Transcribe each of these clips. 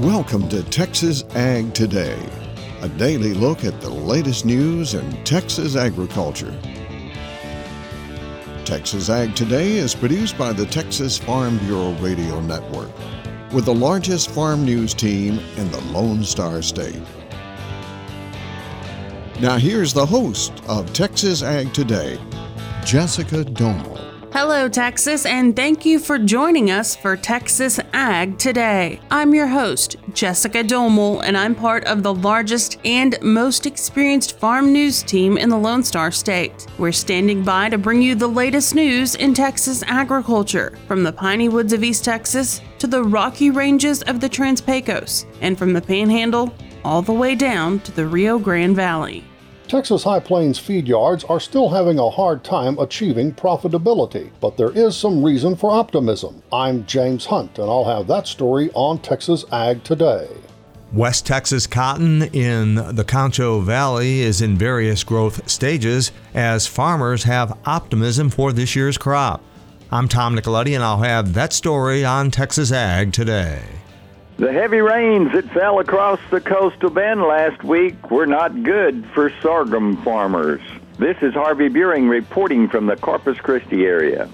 Welcome to Texas Ag Today, a daily look at the latest news in Texas agriculture. Texas Ag Today is produced by the Texas Farm Bureau Radio Network, with the largest farm news team in the Lone Star State. Now here's the host of Texas Ag Today, Jessica Domel. Hello, Texas, and thank you for joining us for Texas Ag Today. I'm your host, Jessica Domel, and I'm part of the largest and most experienced farm news team in the Lone Star State. We're standing by to bring you the latest news in Texas agriculture, from the piney woods of East Texas to the rocky ranges of the Trans-Pecos, and from the Panhandle all the way down to the Rio Grande Valley. Texas High Plains feed yards are still having a hard time achieving profitability, but there is some reason for optimism. I'm James Hunt, and I'll have that story on Texas Ag Today. West Texas cotton in the Concho Valley is in various growth stages as farmers have optimism for this year's crop. I'm Tom Nicoletti, and I'll have that story on Texas Ag Today. The heavy rains that fell across the coastal bend last week were not good for sorghum farmers. This is Harvey Buehring reporting from the Corpus Christi area.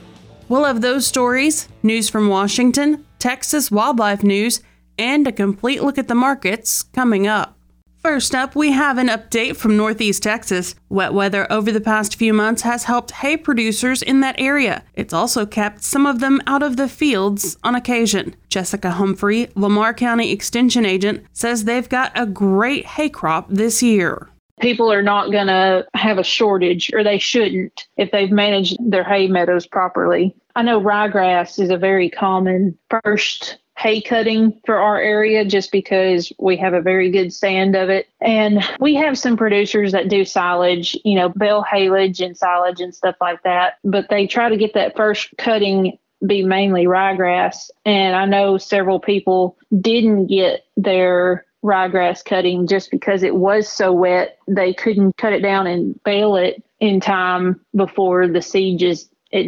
We'll have those stories, news from Washington, Texas wildlife news, and a complete look at the markets coming up. First up, we have an update from Northeast Texas. Wet weather over the past few months has helped hay producers in that area. It's also kept some of them out of the fields on occasion. Jessica Humphrey, Lamar County Extension Agent, says they've got a great hay crop this year. People are not going to have a shortage, or they shouldn't, if they've managed their hay meadows properly. I know ryegrass is a very common first hay cutting for our area just because we have a very good stand of it. And we have some producers that do silage, bale haylage and silage and stuff like that. But they try to get that first cutting be mainly ryegrass. And I know several people didn't get their ryegrass cutting just because it was so wet. They couldn't cut it down and bale it in time before the seed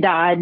died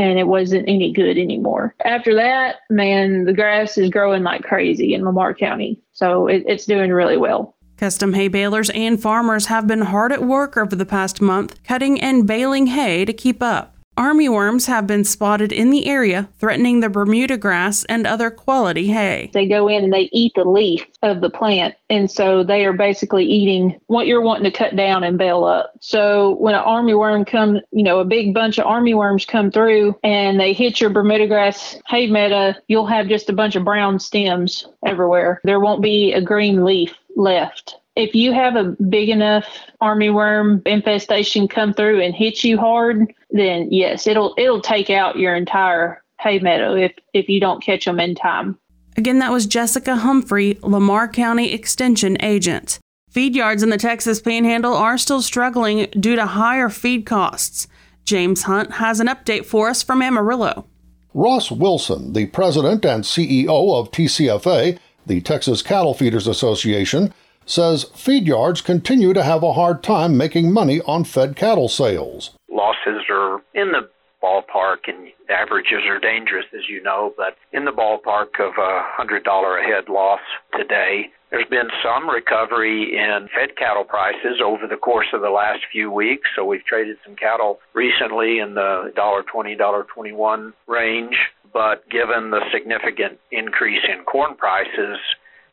and it wasn't any good anymore. After that, the grass is growing like crazy in Lamar County. So it's doing really well. Custom hay balers and farmers have been hard at work over the past month, cutting and baling hay to keep up. Armyworms have been spotted in the area, threatening the Bermuda grass and other quality hay. They go in and they eat the leaf of the plant. And so they are basically eating what you're wanting to cut down and bale up. So when an armyworm comes, a big bunch of armyworms come through and they hit your Bermuda grass hay meadow, you'll have just a bunch of brown stems everywhere. There won't be a green leaf left. If you have a big enough armyworm infestation come through and hit you hard, then yes, it'll take out your entire hay meadow if you don't catch them in time. Again, that was Jessica Humphrey, Lamar County Extension Agent. Feed yards in the Texas Panhandle are still struggling due to higher feed costs. James Hunt has an update for us from Amarillo. Ross Wilson, the president and CEO of TCFA, the Texas Cattle Feeders Association, says feed yards continue to have a hard time making money on fed cattle sales. Losses are in the ballpark, and the averages are dangerous, as you know, but in the ballpark of $100 a head loss today. There's been some recovery in fed cattle prices over the course of the last few weeks, so we've traded some cattle recently in the $1.20, $1.21 range, but given the significant increase in corn prices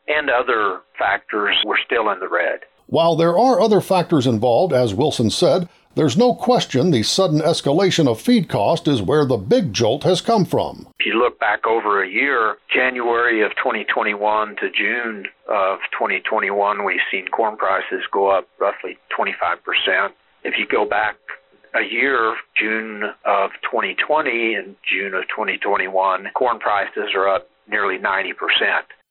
and other factors, we're still in the red. While there are other factors involved, as Wilson said, there's no question the sudden escalation of feed cost is where the big jolt has come from. If you look back over a year, January of 2021 to June of 2021, we've seen corn prices go up roughly 25%. If you go back a year, June of 2020 and June of 2021, corn prices are up nearly 90%.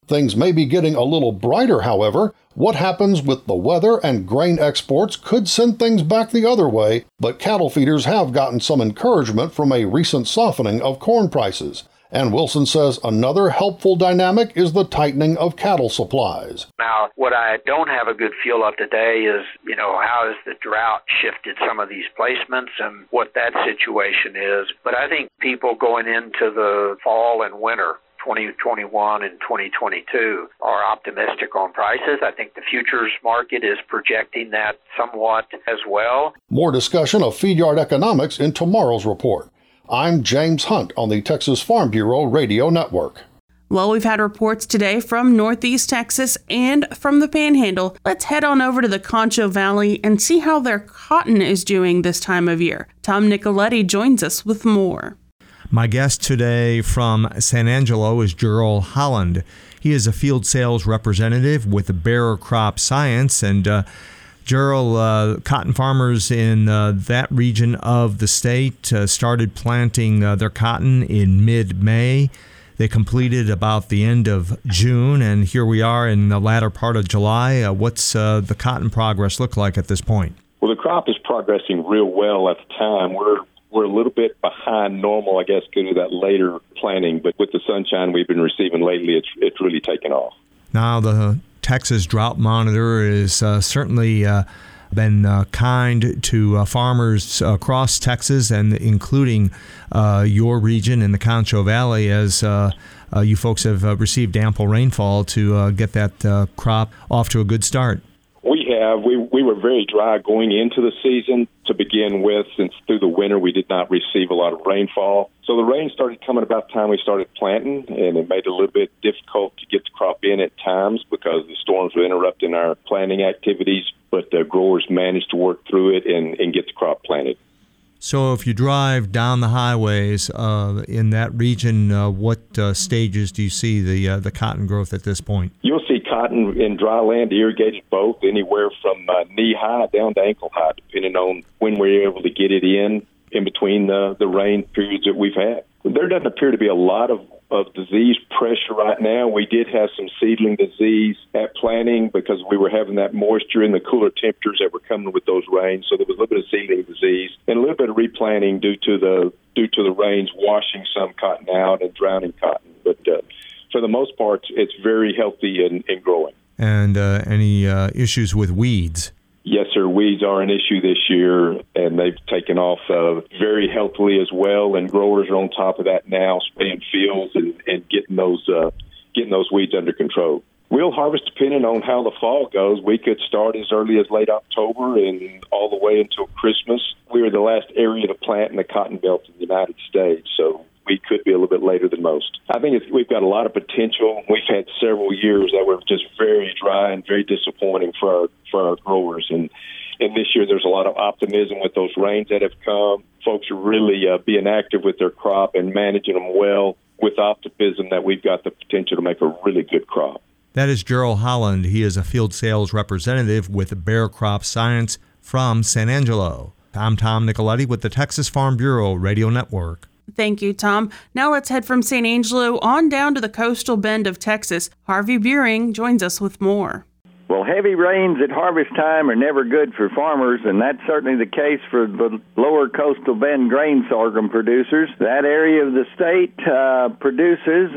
Things may be getting a little brighter, however. What happens with the weather and grain exports could send things back the other way, but cattle feeders have gotten some encouragement from a recent softening of corn prices. And Wilson says another helpful dynamic is the tightening of cattle supplies. Now, what I don't have a good feel of today is, how has the drought shifted some of these placements and what that situation is. But I think people going into the fall and winter 2021 and 2022 are optimistic on prices. I think the futures market is projecting that somewhat as well. More discussion of feed yard economics in tomorrow's report. I'm James Hunt on the Texas Farm Bureau Radio Network. Well, we've had reports today from Northeast Texas and from the Panhandle. Let's head on over to the Concho Valley and see how their cotton is doing this time of year. Tom Nicoletti joins us with more. My guest today from San Angelo is Gerald Holland. He is a field sales representative with Bayer Crop Science, and Gerald, cotton farmers in that region of the state started planting their cotton in mid-May. They completed about the end of June, and here we are in the latter part of July. What's the cotton progress look like at this point? Well, the crop is progressing real well at the time. We're a little bit behind normal, I guess, due to that later planting, but with the sunshine we've been receiving lately, it's really taken off. Now, the Texas Drought Monitor has certainly been kind to farmers across Texas, and including your region in the Concho Valley, as you folks have received ample rainfall to get that crop off to a good start. We were very dry going into the season to begin with, since through the winter we did not receive a lot of rainfall. So the rain started coming about the time we started planting, and it made it a little bit difficult to get the crop in at times because the storms were interrupting our planting activities, but the growers managed to work through it and get the crop planted. So if you drive down the highways in that region, what stages do you see the cotton growth at this point? You'll see cotton in dry land, irrigated both, anywhere from knee-high down to ankle-high, depending on when we're able to get it in between the rain periods that we've had. There doesn't appear to be a lot of disease pressure right now. We did have some seedling disease at planting because we were having that moisture and the cooler temperatures that were coming with those rains. So there was a little bit of seedling disease and a little bit of replanting due to the rains washing some cotton out and drowning cotton. But for the most part, it's very healthy and growing. And any issues with weeds? Yes, sir. Weeds are an issue this year, and they've taken off very healthily as well. And growers are on top of that now, spraying fields and getting those weeds under control. We'll harvest depending on how the fall goes. We could start as early as late October and all the way until Christmas. We were the last area to plant in the cotton belt in the United States, so we could be a little bit later than most. I think we've got a lot of potential. We've had several years that were just very dry and very disappointing for our growers. And this year there's a lot of optimism with those rains that have come. Folks are really being active with their crop and managing them well with optimism that we've got the potential to make a really good crop. That is Gerald Holland. He is a field sales representative with Bayer Crop Science from San Angelo. I'm Tom Nicoletti with the Texas Farm Bureau Radio Network. Thank you, Tom. Now let's head from San Angelo on down to the coastal bend of Texas. Harvey Buehring joins us with more. Well, heavy rains at harvest time are never good for farmers, and that's certainly the case for the lower coastal bend grain sorghum producers. That area of the state produces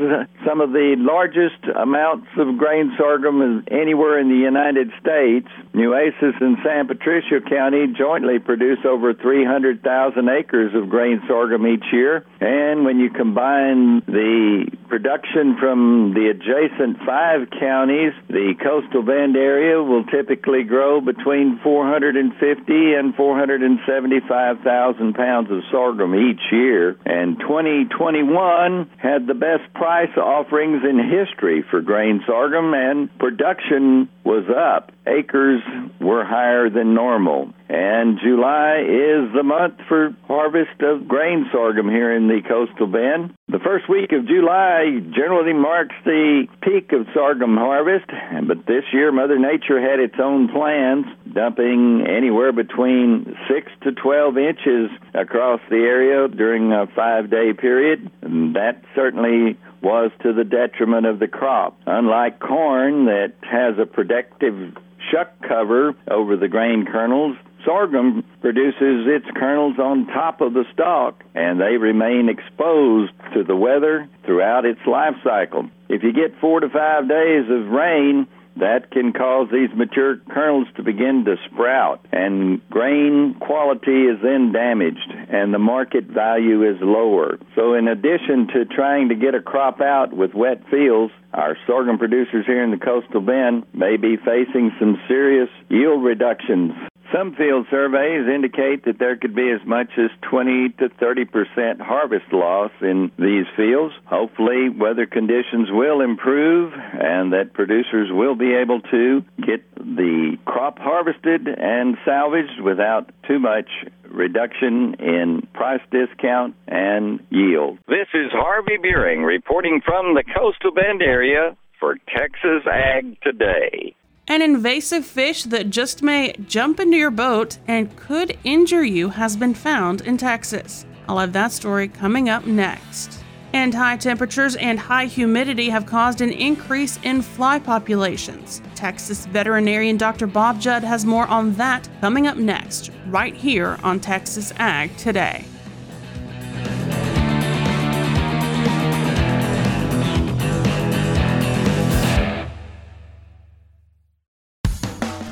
some of the largest amounts of grain sorghum anywhere in the United States. Nueces and San Patricio County jointly produce over 300,000 acres of grain sorghum each year, and when you combine the production from the adjacent 5 counties, the coastal bend area will typically grow between 450 and 475,000 pounds of sorghum each year. And 2021 had the best price offerings in history for grain sorghum, and production was up. Acres were higher than normal. And July is the month for harvest of grain sorghum here in the coastal bend. The first week of July generally marks the peak of sorghum harvest, but this year Mother Nature had its own plans, dumping anywhere between 6 to 12 inches across the area during a 5-day period. And that certainly was to the detriment of the crop. Unlike corn that has a protective shuck cover over the grain kernels, sorghum produces its kernels on top of the stalk, and they remain exposed to the weather throughout its life cycle. If you get 4 to 5 days of rain, that can cause these mature kernels to begin to sprout, and grain quality is then damaged, and the market value is lower. So in addition to trying to get a crop out with wet fields, our sorghum producers here in the coastal bend may be facing some serious yield reductions. Some field surveys indicate that there could be as much as 20 to 30% harvest loss in these fields. Hopefully, weather conditions will improve and that producers will be able to get the crop harvested and salvaged without too much reduction in price discount and yield. This is Harvey Buehring reporting from the Coastal Bend area for Texas Ag Today. An invasive fish that just may jump into your boat and could injure you has been found in Texas. I'll have that story coming up next. And high temperatures and high humidity have caused an increase in fly populations. Texas veterinarian Dr. Bob Judd has more on that coming up next, right here on Texas Ag Today.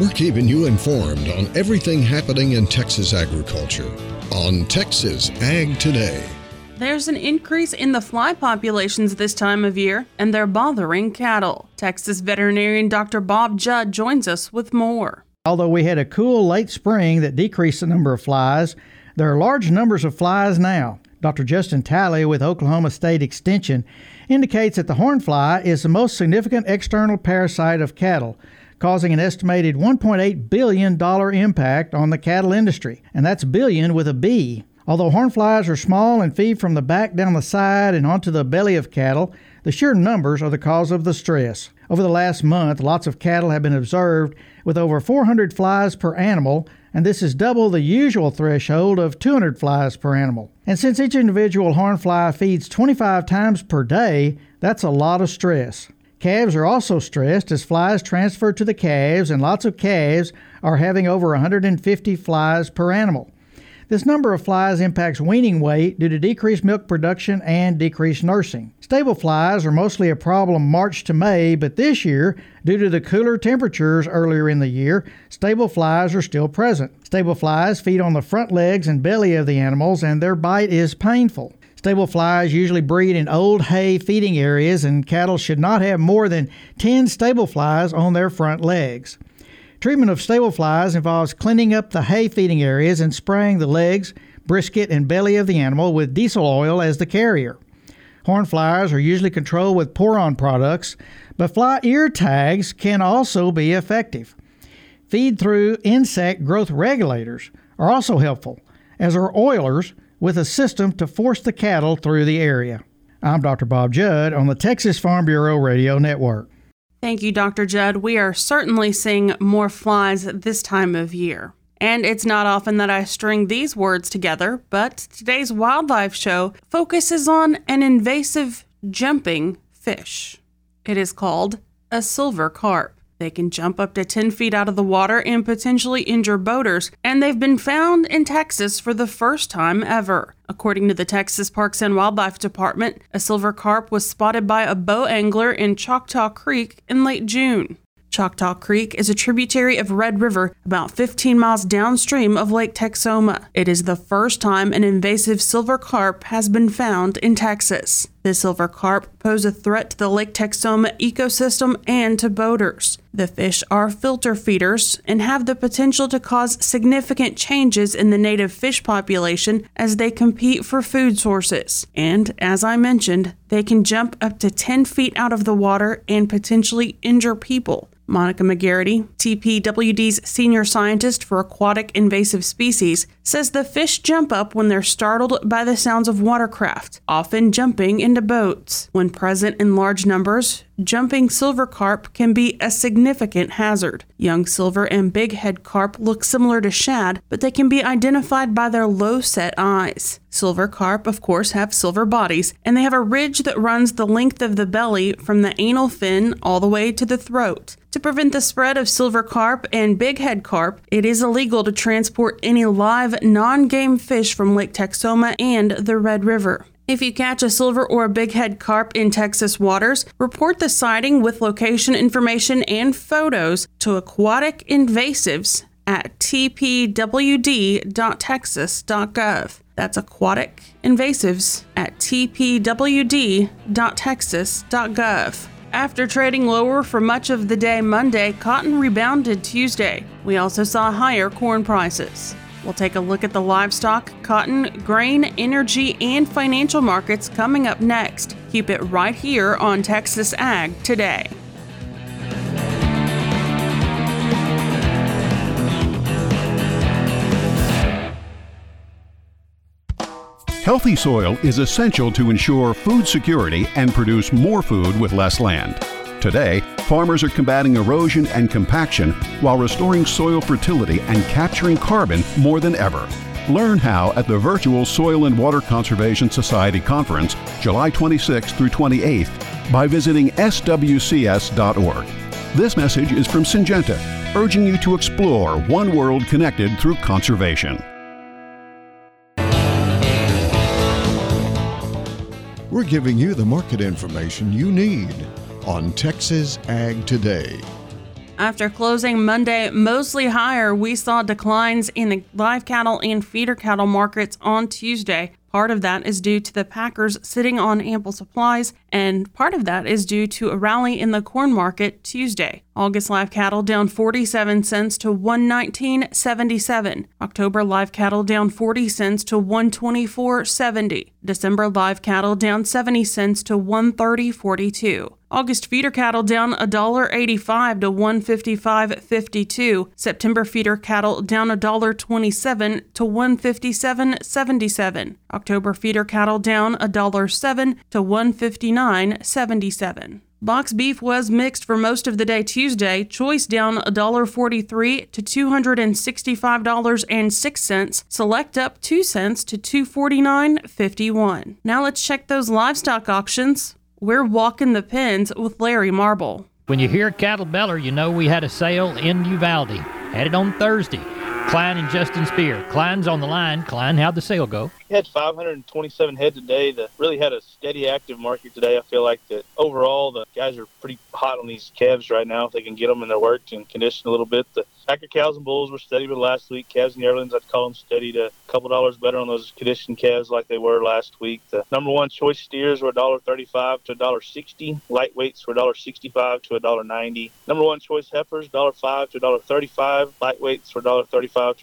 We're keeping you informed on everything happening in Texas agriculture on Texas Ag Today. There's an increase in the fly populations this time of year, and they're bothering cattle. Texas veterinarian Dr. Bob Judd joins us with more. Although we had a cool late spring that decreased the number of flies, there are large numbers of flies now. Dr. Justin Talley with Oklahoma State Extension indicates that the hornfly is the most significant external parasite of cattle, causing an estimated $1.8 billion impact on the cattle industry, and that's billion with a B. Although hornflies are small and feed from the back down the side and onto the belly of cattle, the sheer numbers are the cause of the stress. Over the last month, lots of cattle have been observed with over 400 flies per animal, and this is double the usual threshold of 200 flies per animal. And since each individual hornfly feeds 25 times per day, that's a lot of stress. Calves are also stressed as flies transfer to the calves, and lots of calves are having over 150 flies per animal. This number of flies impacts weaning weight due to decreased milk production and decreased nursing. Stable flies are mostly a problem March to May, but this year, due to the cooler temperatures earlier in the year, stable flies are still present. Stable flies feed on the front legs and belly of the animals, and their bite is painful. Stable flies usually breed in old hay feeding areas, and cattle should not have more than 10 stable flies on their front legs. Treatment of stable flies involves cleaning up the hay feeding areas and spraying the legs, brisket, and belly of the animal with diesel oil as the carrier. Hornflies are usually controlled with pour-on products, but fly ear tags can also be effective. Feed through insect growth regulators are also helpful, as are oilers, with a system to force the cattle through the area. I'm Dr. Bob Judd on the Texas Farm Bureau Radio Network. Thank you, Dr. Judd. We are certainly seeing more flies this time of year. And it's not often that I string these words together, but today's wildlife show focuses on an invasive jumping fish. It is called a silver carp. They can jump up to 10 feet out of the water and potentially injure boaters, and they've been found in Texas for the first time ever. According to the Texas Parks and Wildlife Department, a silver carp was spotted by a bow angler in Choctaw Creek in late June. Choctaw Creek is a tributary of Red River, about 15 miles downstream of Lake Texoma. It is the first time an invasive silver carp has been found in Texas. The silver carp pose a threat to the Lake Texoma ecosystem and to boaters. The fish are filter feeders and have the potential to cause significant changes in the native fish population as they compete for food sources. And, as I mentioned, they can jump up to 10 feet out of the water and potentially injure people. Monica McGarrity, TPWD's senior scientist for aquatic invasive species, says the fish jump up when they're startled by the sounds of watercraft, often jumping in into boats. When present in large numbers, jumping silver carp can be a significant hazard. Young silver and bighead carp look similar to shad, but they can be identified by their low-set eyes. Silver carp, of course, have silver bodies, and they have a ridge that runs the length of the belly from the anal fin all the way to the throat. To prevent the spread of silver carp and bighead carp, it is illegal to transport any live, non-game fish from Lake Texoma and the Red River. If you catch a silver or a bighead carp in Texas waters, report the sighting with location information and photos to Aquatic Invasives at tpwd.texas.gov. That's Aquatic Invasives at tpwd.texas.gov. After trading lower for much of the day Monday, cotton rebounded Tuesday. We also saw higher corn prices. We'll take a look at the livestock, cotton, grain, energy, and financial markets coming up next. Keep it right here on Texas Ag Today. Healthy soil is essential to ensure food security and produce more food with less land. Today, farmers are combating erosion and compaction while restoring soil fertility and capturing carbon more than ever. Learn how at the virtual Soil and Water Conservation Society Conference, July 26th through 28th, by visiting swcs.org. This message is from Syngenta, urging you to explore one world connected through conservation. We're giving you the market information you need on Texas Ag Today. After closing Monday mostly higher, we saw declines in the live cattle and feeder cattle markets on Tuesday. Part of that is due to the packers sitting on ample supplies, and part of that is due to a rally in the corn market Tuesday. August live cattle down 47 cents to 119.77. October live cattle down 40 cents to 124.70. December live cattle down 70 cents to 130.42. August feeder cattle down $1.85 to $155.52. September feeder cattle down $1.27 to $157.77. October feeder cattle down $1.07 to $159.77. Box beef was mixed for most of the day Tuesday, choice down $1.43 to $265.06, select up 2 cents to $249.51. Now let's check those livestock auctions. We're walking the pens with Larry Marble. When you hear cattle beller, you know we had a sale in Uvalde. Had it on Thursday. Kline and Justin Speer. Kline's on the line. Kline, how'd the sale go? We had 527 head today. That really had a steady, active market today. I feel like that overall the guys are pretty hot on these calves right now. If they can get them in their work and condition a little bit. The packer cows and bulls were steady with last week. Calves and yearlings, I'd call them steady to a couple dollars better on those conditioned calves like they were last week. The number one choice steers were $1.35 to $1.60. Lightweights were $1.65 to $1.90. Number one choice heifers, $1.05 to $1.35. Lightweights were $1.35. to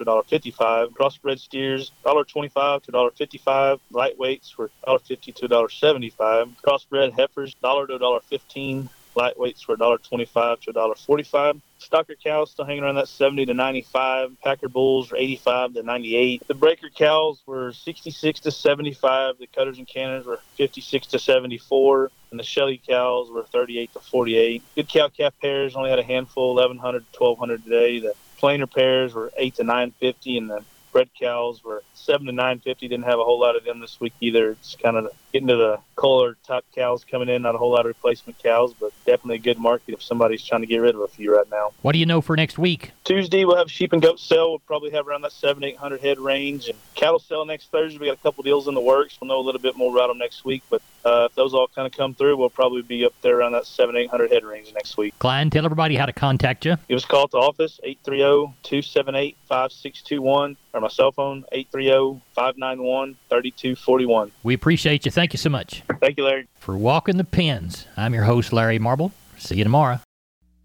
$1.55. Crossbred steers, $1.25 to $1.55. Lightweights were $1.50 to $1.75. Crossbred heifers, $1 to $1.15. Lightweights were $1.25 to $1.45. Stocker cows still hanging around that 70 to 95. Packer bulls were 85 to 98. The breaker cows were 66 to 75. The cutters and cannons were 56 to 74. And the Shelly cows were 38 to 48. Good cow-calf pairs only had a handful, 1,100 to 1,200 today. The planer pairs were 8 to 950, and the bred cows were 7 to 950. Didn't have a whole lot of them this week either. It's kind of getting to the collar top cows coming in, not a whole lot of replacement cows, but definitely a good market if somebody's trying to get rid of a few right now. What do you know for next week? Tuesday we'll have sheep and goat sale. We'll probably have around that 700 to 800 head range. And cattle sale next Thursday. We got a couple deals in the works. We'll know a little bit more about them next week, but if those all kind of come through, we'll probably be up there around that 700 to 800 head range next week. Klein, tell everybody how to contact you. Give us a call at the office, 830-278-5621, or my cell phone, 830-591-3241. We appreciate you. Thank you so much. Thank you, Larry. For Walking the Pens, I'm your host, Larry Marble. See you tomorrow.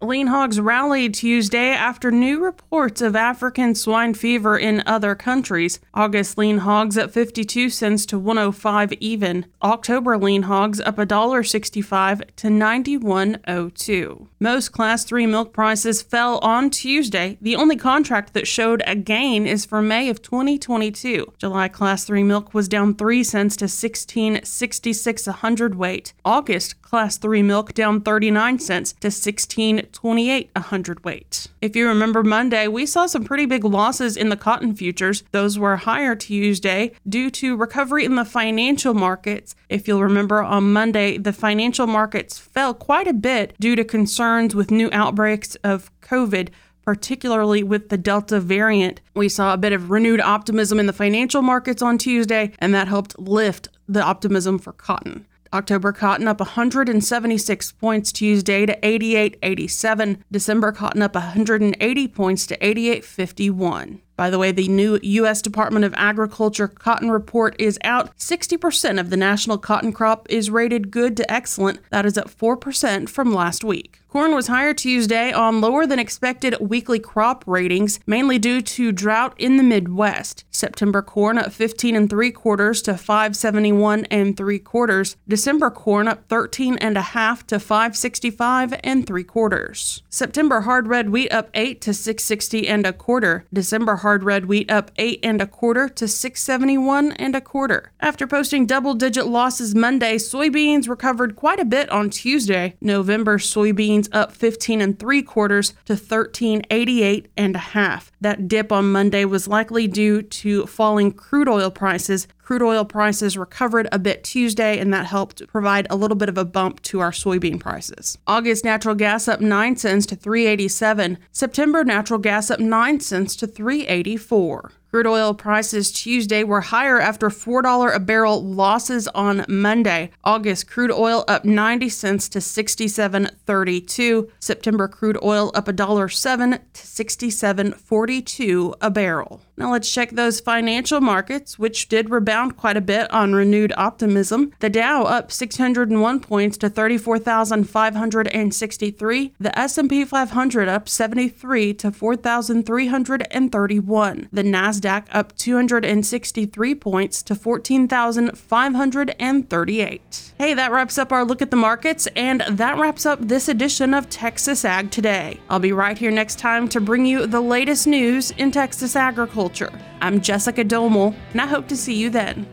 Lean hogs rallied Tuesday after new reports of African swine fever in other countries. August lean hogs up 52 cents to 105 even. October lean hogs up $1.65 to 91.02. Most Class 3 milk prices fell on Tuesday. The only contract that showed a gain is for May of 2022. July Class 3 milk was down 3 cents to 16.66 a hundredweight. August Class 3 milk down 39 cents to 16.28 a hundredweight. If you remember Monday, we saw some pretty big losses in the cotton futures. Those were higher Tuesday due to recovery in the financial markets. If you'll remember on Monday, the financial markets fell quite a bit due to concerns with new outbreaks of COVID, particularly with the Delta variant. We saw a bit of renewed optimism in the financial markets on Tuesday, and that helped lift the optimism for cotton. October cotton up 176 points Tuesday to 88.87. December cotton up 180 points to 88.51. By the way, the new U.S. Department of Agriculture cotton report is out. 60% of the national cotton crop is rated good to excellent. That is up 4% from last week. Corn was higher Tuesday on lower than expected weekly crop ratings, mainly due to drought in the Midwest. September corn up 15 3/4 to 571 3/4. December corn up 13 1/2 to 565 3/4. September hard red wheat up 8 to 660 1/4. December hard red wheat up 8 1/4 to 671 1/4. After posting double-digit losses Monday, soybeans recovered quite a bit on Tuesday. November soybeans up 15 3/4 to 13.88 1/2. That dip on Monday was likely due to falling crude oil prices. Crude oil prices recovered a bit Tuesday, and that helped provide a little bit of a bump to our soybean prices. August natural gas up 9 cents to 3.87. September natural gas up 9 cents to 3.84. Crude oil prices Tuesday were higher after $4 a barrel losses on Monday. August crude oil up 90 cents to 67.32. September crude oil up $1.07 to 67.42 a barrel. Now let's check those financial markets, which did rebound quite a bit on renewed optimism. The Dow up 601 points to 34,563. The S&P 500 up 73 to 4,331. The NASDAQ up 263 points to 14,538. Hey, that wraps up our look at the markets, and that wraps up this edition of Texas Ag Today. I'll be right here next time to bring you the latest news in Texas agriculture. I'm Jessica Domel, and I hope to see you then.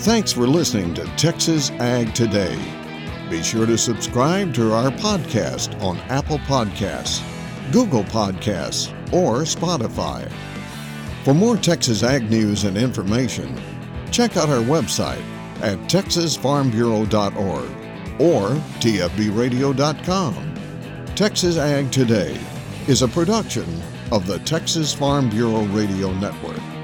Thanks for listening to Texas Ag Today. Be sure to subscribe to our podcast on Apple Podcasts, Google Podcasts, or Spotify. For more Texas Ag news and information, check out our website at texasfarmbureau.org or tfbradio.com. Texas Ag Today is a production of the Texas Farm Bureau Radio Network.